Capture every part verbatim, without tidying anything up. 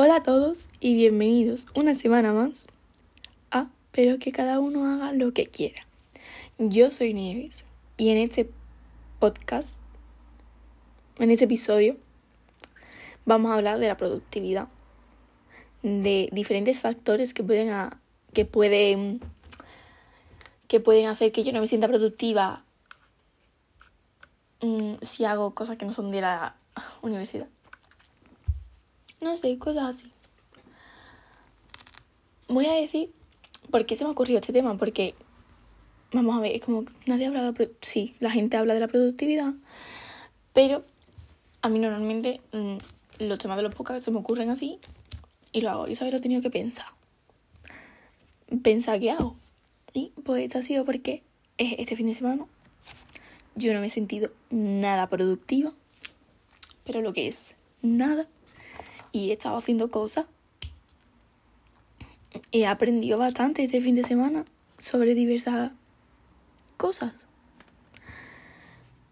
Hola a todos y bienvenidos una semana más a Pero que cada uno haga lo que quiera. Yo soy Nieves y en este podcast, en este episodio, vamos a hablar de la productividad, de diferentes factores que pueden, a, que pueden, que pueden hacer que yo no me sienta productiva um, si hago cosas que no son de la universidad. No sé, cosas así. Voy a decir por qué se me ha ocurrido este tema, porque, vamos a ver, es como nadie habla de la... Sí, la gente habla de la productividad, pero a mí normalmente mmm, los temas de los podcasts se me ocurren así y lo hago. Y sabes, lo he tenido que pensar. Pensar qué hago. Y pues esto ha sido porque este fin de semana yo no me he sentido nada productiva, pero lo que es nada. Y he estado haciendo cosas. He aprendido bastante este fin de semana sobre diversas cosas.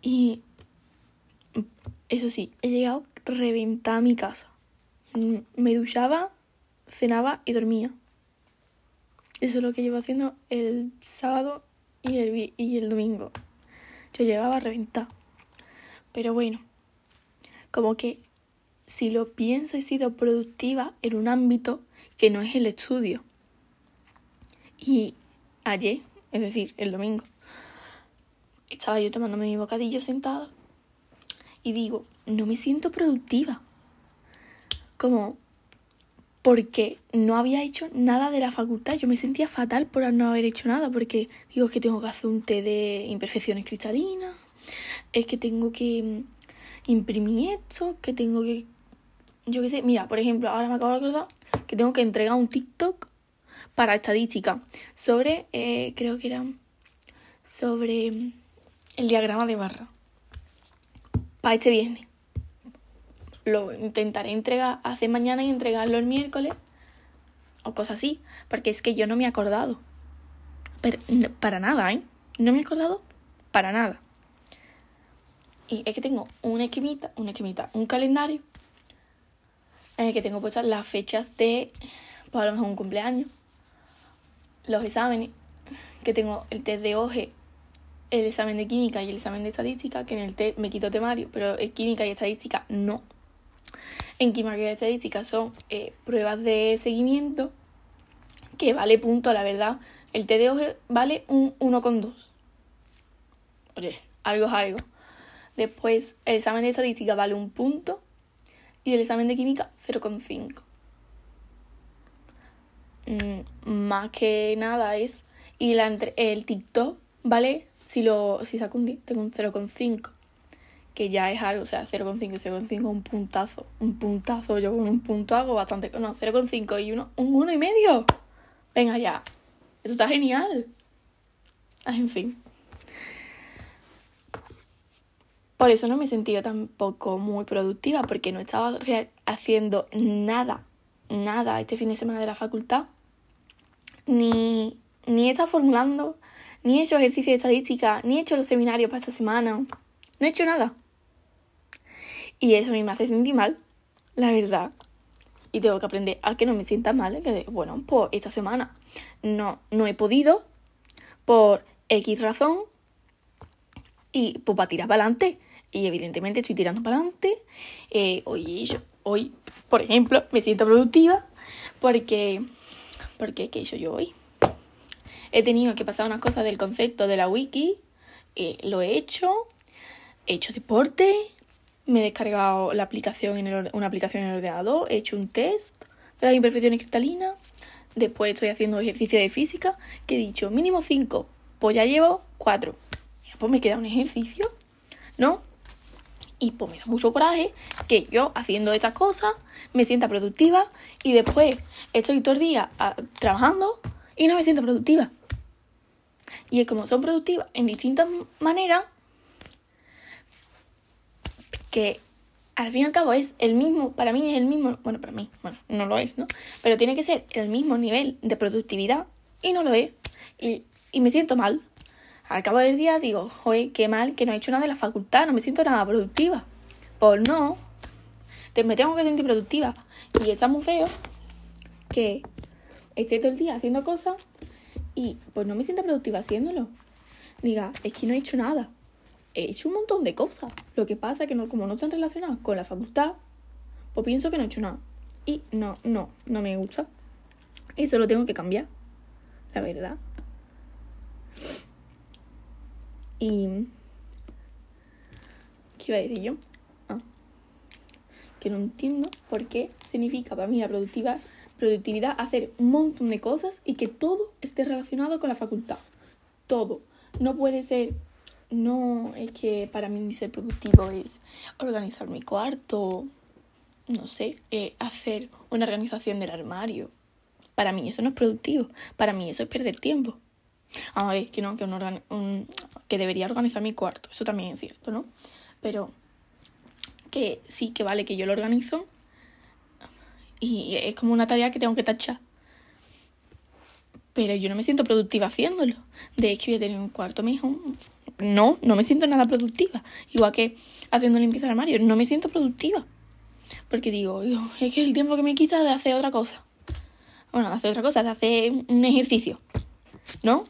Y eso sí, he llegado reventada a mi casa. Me duchaba, cenaba y dormía. Eso es lo que llevo haciendo el sábado y el, y el domingo. Yo llegaba reventada. Pero bueno, como que... si lo pienso, he sido productiva en un ámbito que no es el estudio. Y ayer, es decir, el domingo, estaba yo tomándome mi bocadillo sentada y digo, no me siento productiva. Como porque no había hecho nada de la facultad. Yo me sentía fatal por no haber hecho nada, porque digo, es que tengo que hacer un té de imperfecciones cristalinas, es que tengo que imprimir esto, que tengo que... Yo qué sé, mira, por ejemplo, ahora me acabo de acordar que tengo que entregar un TikTok para estadística sobre, eh, creo que era sobre el diagrama de barra para este viernes. Lo intentaré entregar, hacer mañana y entregarlo el miércoles o cosas así, porque es que yo no me he acordado. Pero no, para nada, ¿eh? No me he acordado para nada. Y es que tengo una esquemita, una esquemita, un calendario en el que tengo puestas las fechas de, pues a lo mejor un cumpleaños, los exámenes, que tengo el test de O G E, el examen de química y el examen de estadística, que en el test me quito temario, pero en química y estadística no. En química y estadística son eh, pruebas de seguimiento, que vale punto, la verdad. El test de O G E vale un uno coma dos. Oye, algo es algo. Después, el examen de estadística vale un punto y el examen de química cero coma cinco. Mm, más que nada es... Y la entre, el TikTok vale, si lo si saco un diez, tengo un cero coma cinco, que ya es algo, o sea, cero coma cinco y cero coma cinco es un puntazo. Un puntazo, yo con un punto hago bastante... No, cero coma cinco y uno, un uno y medio. Venga ya, eso está genial. Ay, en fin. Por eso no me he sentido tampoco muy productiva, porque no estaba real- haciendo nada, nada este fin de semana de la facultad. Ni, ni he estado formulando, ni he hecho ejercicio de estadística, ni he hecho los seminarios para esta semana. No he hecho nada. Y eso a mí me hace sentir mal, la verdad. Y tengo que aprender a que no me sienta mal, que de, bueno, pues esta semana no, no he podido por X razón. Y pues para tirar para adelante. Y evidentemente estoy tirando para adelante. Eh, hoy, yo, hoy, por ejemplo, me siento productiva. Porque, porque ¿qué he hecho yo hoy? He tenido que pasar unas cosas del concepto de la wiki. Eh, lo he hecho. He hecho deporte. Me he descargado la aplicación en el, una aplicación en el ordenador. He hecho un test de las imperfecciones cristalinas. Después estoy haciendo ejercicio de física. Que he dicho mínimo cinco. Pues ya llevo cuatro. Pues me queda un ejercicio, ¿no? Y pues me da mucho coraje que yo haciendo estas cosas me sienta productiva y después estoy todo el día a, trabajando y no me siento productiva. Y es como son productivas en distintas maneras, que al fin y al cabo es el mismo, para mí es el mismo, bueno, para mí, bueno, no lo es, ¿no? Pero tiene que ser el mismo nivel de productividad y no lo es. Y, y me siento mal. Al cabo del día digo, oye, qué mal que no he hecho nada de la facultad, no me siento nada productiva. Pues no, me tengo que sentir productiva. Y está muy feo que esté todo el día haciendo cosas y pues no me sienta productiva haciéndolo. Diga, es que no he hecho nada. He hecho un montón de cosas. Lo que pasa es que no, como no están relacionadas con la facultad, pues pienso que no he hecho nada. Y no, no, no me gusta. Eso lo tengo que cambiar, la verdad. Y... ¿qué iba a decir yo? Ah. Que no entiendo por qué significa para mí la productiva, productividad hacer un montón de cosas y que todo esté relacionado con la facultad. Todo. No puede ser... No, es que para mí ser productivo es organizar mi cuarto, no sé, eh, hacer una organización del armario. Para mí eso no es productivo. Para mí eso es perder tiempo. A ver, que no, que, un organi- un, que debería organizar mi cuarto. Eso también es cierto, ¿no? Pero que sí, que vale, que yo lo organizo. Y es como una tarea que tengo que tachar. Pero yo no me siento productiva haciéndolo. De hecho, voy a tener un cuarto mejor. No, no me siento nada productiva. Igual que haciendo limpieza de armario, no me siento productiva. Porque digo, es que el tiempo que me quita de hacer otra cosa. Bueno, de hacer otra cosa, de hacer un ejercicio, ¿no?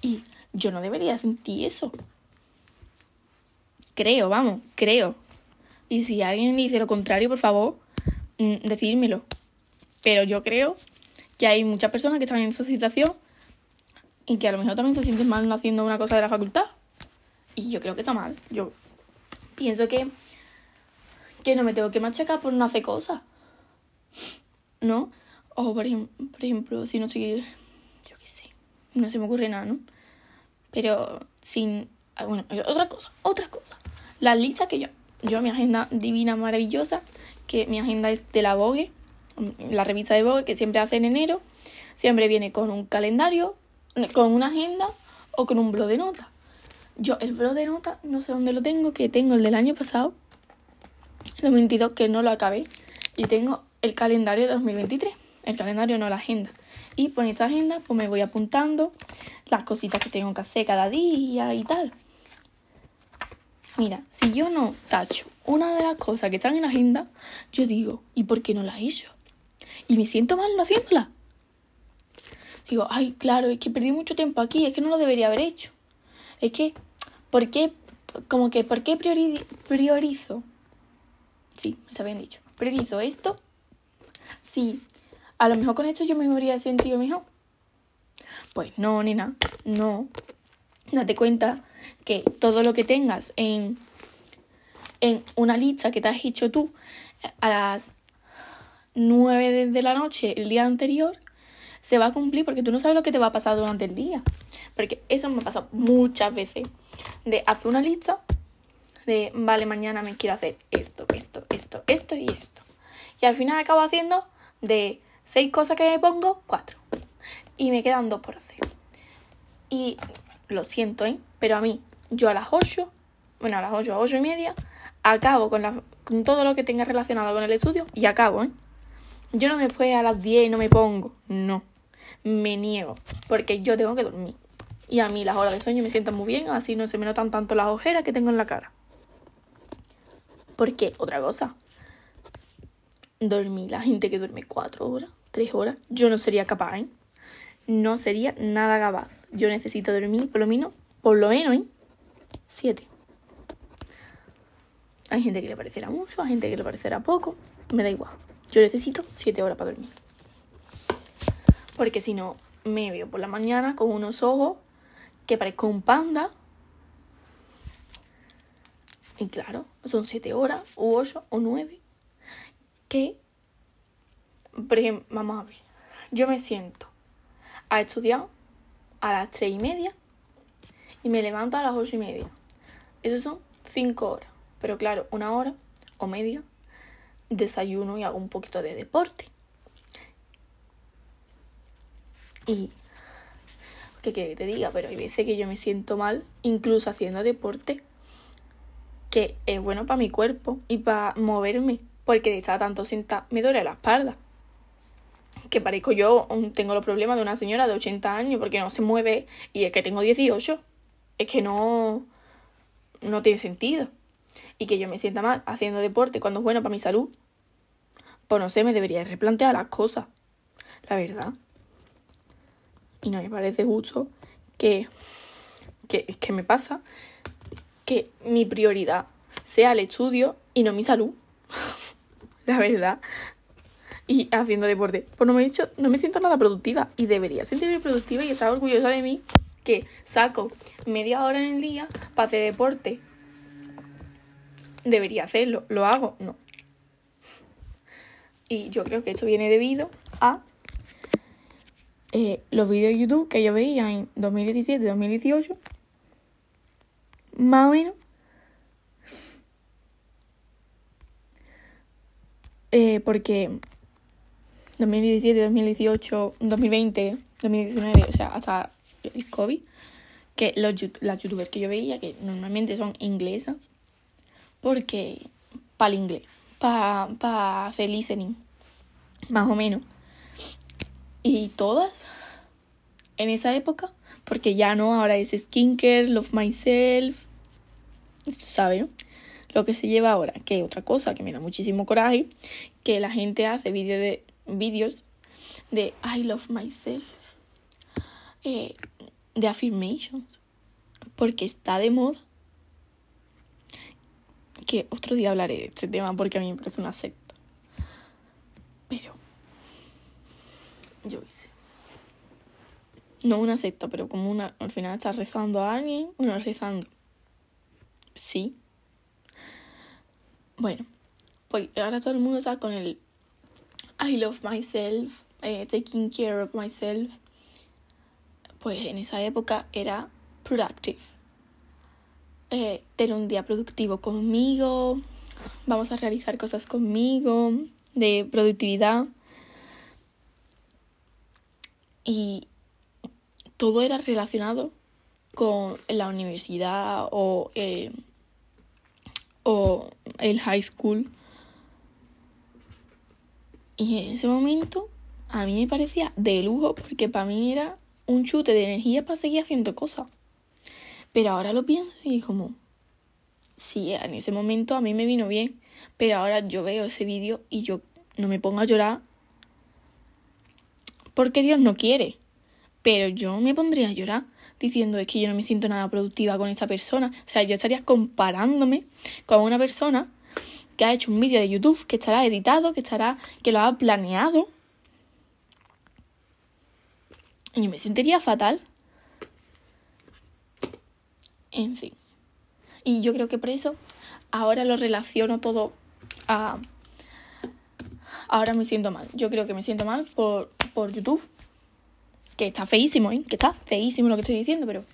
Y yo no debería sentir eso. Creo, vamos, creo. Y si alguien me dice lo contrario, por favor, decírmelo. Pero yo creo que hay muchas personas que están en esa situación y que a lo mejor también se sienten mal no haciendo una cosa de la facultad. Y yo creo que está mal. Yo pienso que, que no me tengo que machacar por no hacer cosas, ¿no? O, por ejemplo, por ejemplo si no estoy... yo qué sé. No se me ocurre nada, ¿no? Pero sin... bueno, otra cosa, otra cosa. La lista que yo... Yo, mi agenda divina, maravillosa, que mi agenda es de la Vogue, la revista de Vogue, que siempre hace en enero. Siempre viene con un calendario, con una agenda o con un blog de notas. Yo el blog de notas no sé dónde lo tengo, que tengo el del año pasado, dos mil veintidós, que no lo acabé. Y tengo el calendario de dos mil veintitrés. El calendario, no la agenda. Y por esta agenda pues me voy apuntando las cositas que tengo que hacer cada día y tal. Mira, si yo no tacho una de las cosas que están en la agenda, yo digo, ¿y por qué no la he hecho? Y me siento mal no haciéndola. Digo, ay, claro, es que perdí mucho tiempo aquí, es que no lo debería haber hecho. Es que, ¿por qué? Como que, ¿por qué priori- priorizo? Sí, me está bien dicho. Priorizo esto. Sí. A lo mejor con esto yo me habría sentido mejor. Pues no, nena, no. Date cuenta que todo lo que tengas en, en una lista que te has hecho tú a las nueve de la noche el día anterior, se va a cumplir porque tú no sabes lo que te va a pasar durante el día. Porque eso me pasa muchas veces. De hacer una lista de, vale, mañana me quiero hacer esto, esto, esto, esto y esto. Y al final acabo haciendo de... seis cosas que me pongo, cuatro. Y me quedan dos por hacer. Y lo siento, ¿eh? Pero a mí, yo a las ocho, bueno, a las ocho, a ocho y media, acabo con, la, con todo lo que tenga relacionado con el estudio y acabo, ¿eh? Yo no me fui a las diez y no me pongo. No. Me niego. Porque yo tengo que dormir. Y a mí las horas de sueño me sientan muy bien, así no se me notan tanto las ojeras que tengo en la cara. Porque, otra cosa, dormir, la gente que duerme cuatro horas, tres horas, yo no sería capaz, ¿eh? No sería nada capaz. Yo necesito dormir por lo menos, por lo menos, ¿eh? Siete. Hay gente que le parecerá mucho, hay gente que le parecerá poco. Me da igual. Yo necesito siete horas para dormir. Porque si no, me veo por la mañana con unos ojos que parezco un panda. Y claro, son siete horas, o ocho, o nueve. Que, por ejemplo, vamos a ver, yo me siento a estudiar a las tres y media y me levanto a las ocho y media. Eso son cinco horas, pero claro, una hora o media, desayuno y hago un poquito de deporte. Y, ¿qué quieres que te diga? Pero hay veces que yo me siento mal, incluso haciendo deporte, que es bueno para mi cuerpo y para moverme. Porque de estar tanto sentada me duele la espalda. Que parezco yo, tengo los problemas de una señora de ochenta años porque no se mueve. Y es que tengo dieciocho. Es que no, no tiene sentido. Y que yo me sienta mal haciendo deporte cuando es bueno para mi salud. pues no sé, me debería replantear las cosas, la verdad. Y no me parece justo que, que, que me pasa que mi prioridad sea el estudio y no mi salud, la verdad. Y haciendo deporte, pues no me he hecho, no me siento nada productiva y debería sentirme productiva y estar orgullosa de mí, que saco media hora en el día para hacer deporte. Debería hacerlo, ¿lo hago? No. Y yo creo que esto viene debido a eh, los vídeos de YouTube que yo veía en dos mil diecisiete, dos mil dieciocho, más o menos. Eh, porque dos mil diecisiete, dos mil dieciocho, dos mil veinte, dos mil diecinueve, o sea, hasta el COVID, que los, las youtubers que yo veía, que normalmente son inglesas, porque para el inglés, para pa hacer listening, más o menos. Y todas, en esa época, porque ya no, ahora es skincare, love myself, ¿sabes, no? Lo que se lleva ahora, que es otra cosa que me da muchísimo coraje, que la gente hace vídeos de vídeos de I love myself, eh, de affirmations, porque está de moda. Que otro día hablaré de este tema porque a mí me parece una secta. Pero yo hice. No una secta, pero como una. Al final estás rezando a alguien, uno rezando. Sí. Bueno, pues ahora todo el mundo está con el I love myself, eh, taking care of myself. Pues en esa época era productive. Eh, tener un día productivo conmigo, vamos a realizar cosas conmigo, de productividad. Y todo era relacionado con la universidad o... Eh, o el high school. Y en ese momento a mí me parecía de lujo, porque para mí era un chute de energía para seguir haciendo cosas. Pero ahora lo pienso y como, sí, en ese momento a mí me vino bien, pero ahora yo veo ese vídeo y yo no me pongo a llorar porque Dios no quiere, pero yo me pondría a llorar diciendo, es que yo no me siento nada productiva con esta persona. O sea, yo estaría comparándome con una persona que ha hecho un vídeo de YouTube, que estará editado, que estará, que lo ha planeado. Y yo me sentiría fatal. En fin. Y yo creo que por eso ahora lo relaciono todo a... Ahora me siento mal. Yo creo que me siento mal por, por YouTube. Que está feísimo, ¿eh? Que está feísimo lo que estoy diciendo, pero...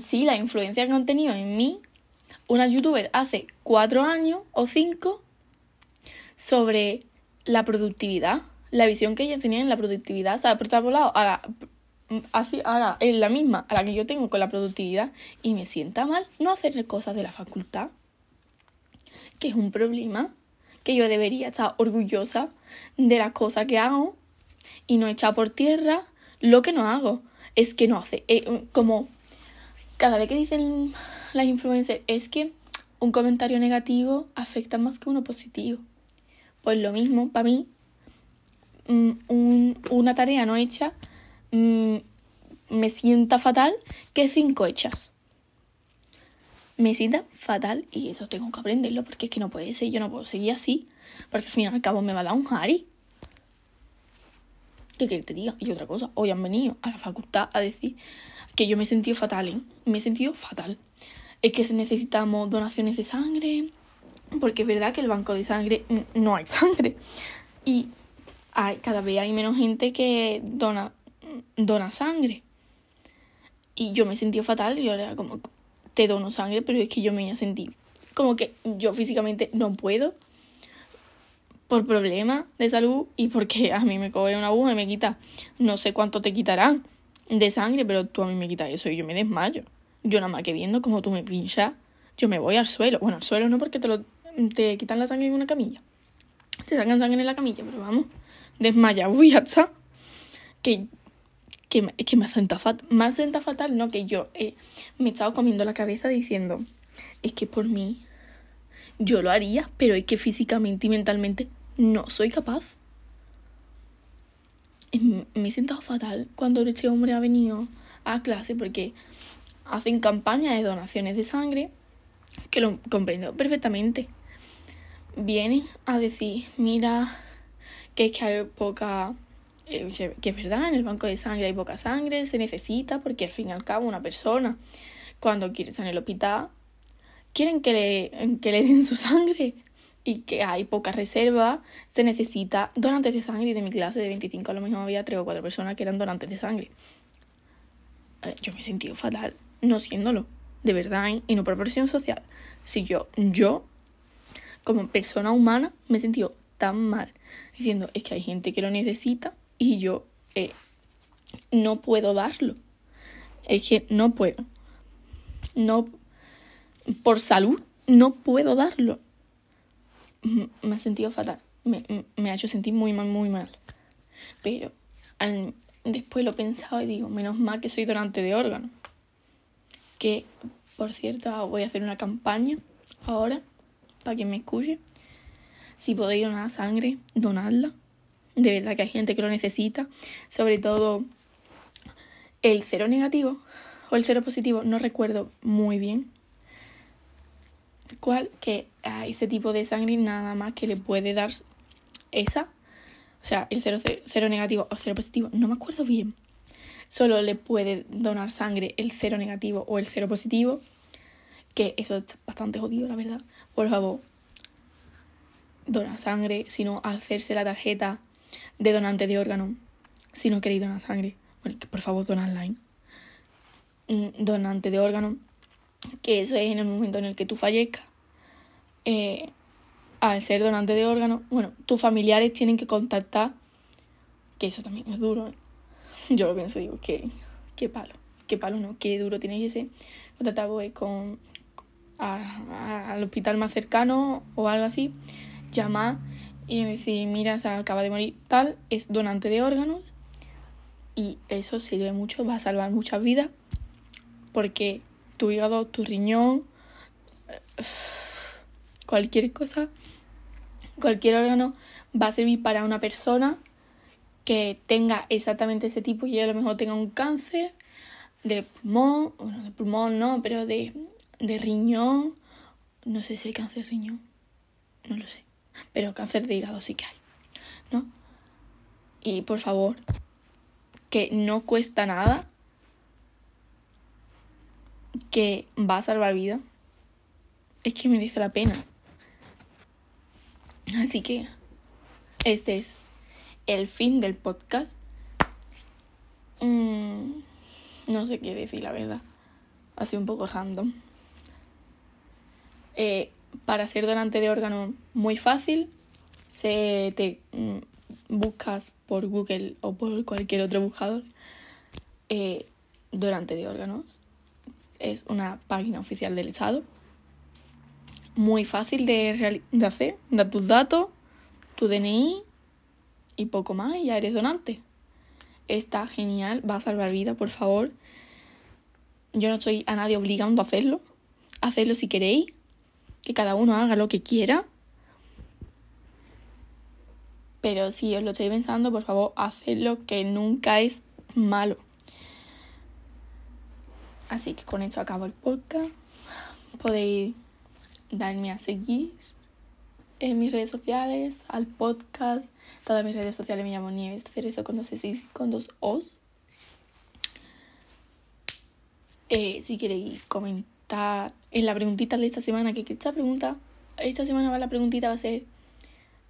Sí, la influencia que han tenido en mí, una youtuber hace cuatro años o cinco, sobre la productividad, la visión que ella tenía en la productividad, se ha extrapolado a la... Así, ahora es la misma a la que yo tengo con la productividad, y me sienta mal no hacer cosas de la facultad, que es un problema, que yo debería estar orgullosa de las cosas que hago, y no echa por tierra lo que no hago. Es que no hace. Eh, como cada vez que dicen las influencers, es que un comentario negativo afecta más que uno positivo. Pues lo mismo, para mí, un, una tarea no hecha um, me sienta fatal que cinco hechas. Me sienta fatal y eso tengo que aprenderlo, porque es que no puede ser, yo no puedo seguir así, porque al fin y al cabo me va a dar un hari. Que te diga. Y otra cosa, hoy han venido a la facultad a decir que yo me he sentido fatal, ¿eh? Me he sentido fatal. Es que necesitamos donaciones de sangre, porque es verdad que el banco de sangre no hay sangre. Y hay, cada vez hay menos gente que dona, dona sangre. Y yo me he sentido fatal, y yo era como, te dono sangre, pero es que yo me he sentido como que yo físicamente no puedo, por problemas de salud, y porque a mí me coge una aguja y me quita, no sé cuánto te quitarán de sangre, pero tú a mí me quitas eso y yo me desmayo. Yo nada más que viendo como tú me pinchas, yo me voy al suelo. Bueno, al suelo no, porque te lo te quitan la sangre en una camilla. Te sacan sangre en la camilla, pero vamos, desmaya, uy, ya está. Que, que, que me sienta fatal, me sienta fatal, no, que yo eh, me he estado comiendo la cabeza diciendo, es que por mí yo lo haría, pero es que físicamente y mentalmente no soy capaz. Me he sentado fatal cuando este hombre ha venido a clase, porque hacen campaña de donaciones de sangre, que lo comprendo perfectamente. Vienen a decir, mira, que es que hay poca... Eh, que es verdad, en el banco de sangre hay poca sangre, se necesita, porque al fin y al cabo una persona, cuando quiere estar en el hospital, quieren que le, que le den su sangre, y que hay pocas reservas, se necesita donantes de sangre. Y de mi clase de veinticinco a lo mejor había tres o cuatro personas que eran donantes de sangre. Eh, yo me he sentido fatal no siéndolo, de verdad, ¿eh? Y no por presión social. Si yo, yo, como persona humana, me he sentido tan mal, diciendo, es que hay gente que lo necesita y yo eh, no puedo darlo. Es que no puedo. No, por salud, no puedo darlo. Me ha sentido fatal. Me, me ha hecho sentir muy mal, muy mal. Pero al, después lo he pensado y digo, menos mal que soy donante de órganos. Que, por cierto, voy a hacer una campaña ahora, para que me escuche. Si podéis donar sangre, donadla. De verdad que hay gente que lo necesita. Sobre todo el cero negativo o el cero positivo, no recuerdo muy bien cuál, que a ese tipo de sangre nada más que le puede dar esa, o sea, el cero, cero, cero negativo o cero positivo, no me acuerdo bien, solo le puede donar sangre el cero negativo o el cero positivo, que eso es bastante jodido, la verdad. Por favor, dona sangre, sino hacerse la tarjeta de donante de órgano, si no queréis donar sangre, bueno, que por favor donadla, ¿eh? Donante de órgano, que eso es en el momento en el que tú fallezcas. Eh, al ser donante de órganos, bueno, tus familiares tienen que contactar, que eso también es duro, ¿eh? Yo lo pienso, digo, qué, qué palo, qué palo no, qué duro tiene que ser. Contactar pues, con, a, a, al hospital más cercano o algo así, llamar y decir, mira, se acaba de morir tal, es donante de órganos, y eso sirve mucho, va a salvar muchas vidas, porque tu hígado, tu riñón, cualquier cosa, cualquier órgano va a servir para una persona que tenga exactamente ese tipo, y a lo mejor tenga un cáncer de pulmón, bueno, de pulmón no, pero de, de riñón, no sé si hay cáncer de riñón, no lo sé, pero cáncer de hígado sí que hay, ¿no? Y por favor, que no cuesta nada, que va a salvar vida, es que merece la pena. Así que este es el fin del podcast. Mm, no sé qué decir, la verdad. Ha sido un poco random. Eh, para ser donante de órgano, muy fácil. Se te mm, buscas por Google o por cualquier otro buscador. Eh, donante de órganos. Es una página oficial del Estado. Muy fácil de, reali- de hacer. Da tus datos, tu D N I y poco más y ya eres donante. Está genial, va a salvar vida, por favor. Yo no estoy a nadie obligando a hacerlo. Hacedlo si queréis. Que cada uno haga lo que quiera. Pero si os lo estoy pensando, por favor, hacedlo, que nunca es malo. Así que con esto acabo el podcast. Podéis darme a seguir en mis redes sociales, al podcast. Todas mis redes sociales me llamo Nieves Cerezo con dos eses y con dos os. Eh, si queréis comentar en la preguntita de esta semana, que esta pregunta, esta semana va la preguntita, va a ser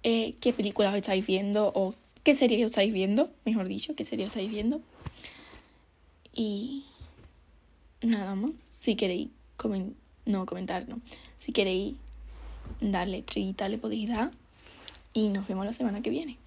eh, ¿qué películas os estáis viendo? O ¿qué series os estáis viendo? Mejor dicho, ¿qué series os estáis viendo? Y nada más. Si queréis comentar, no comentar, no. Si queréis darle estrellita, le podéis dar. Y nos vemos la semana que viene.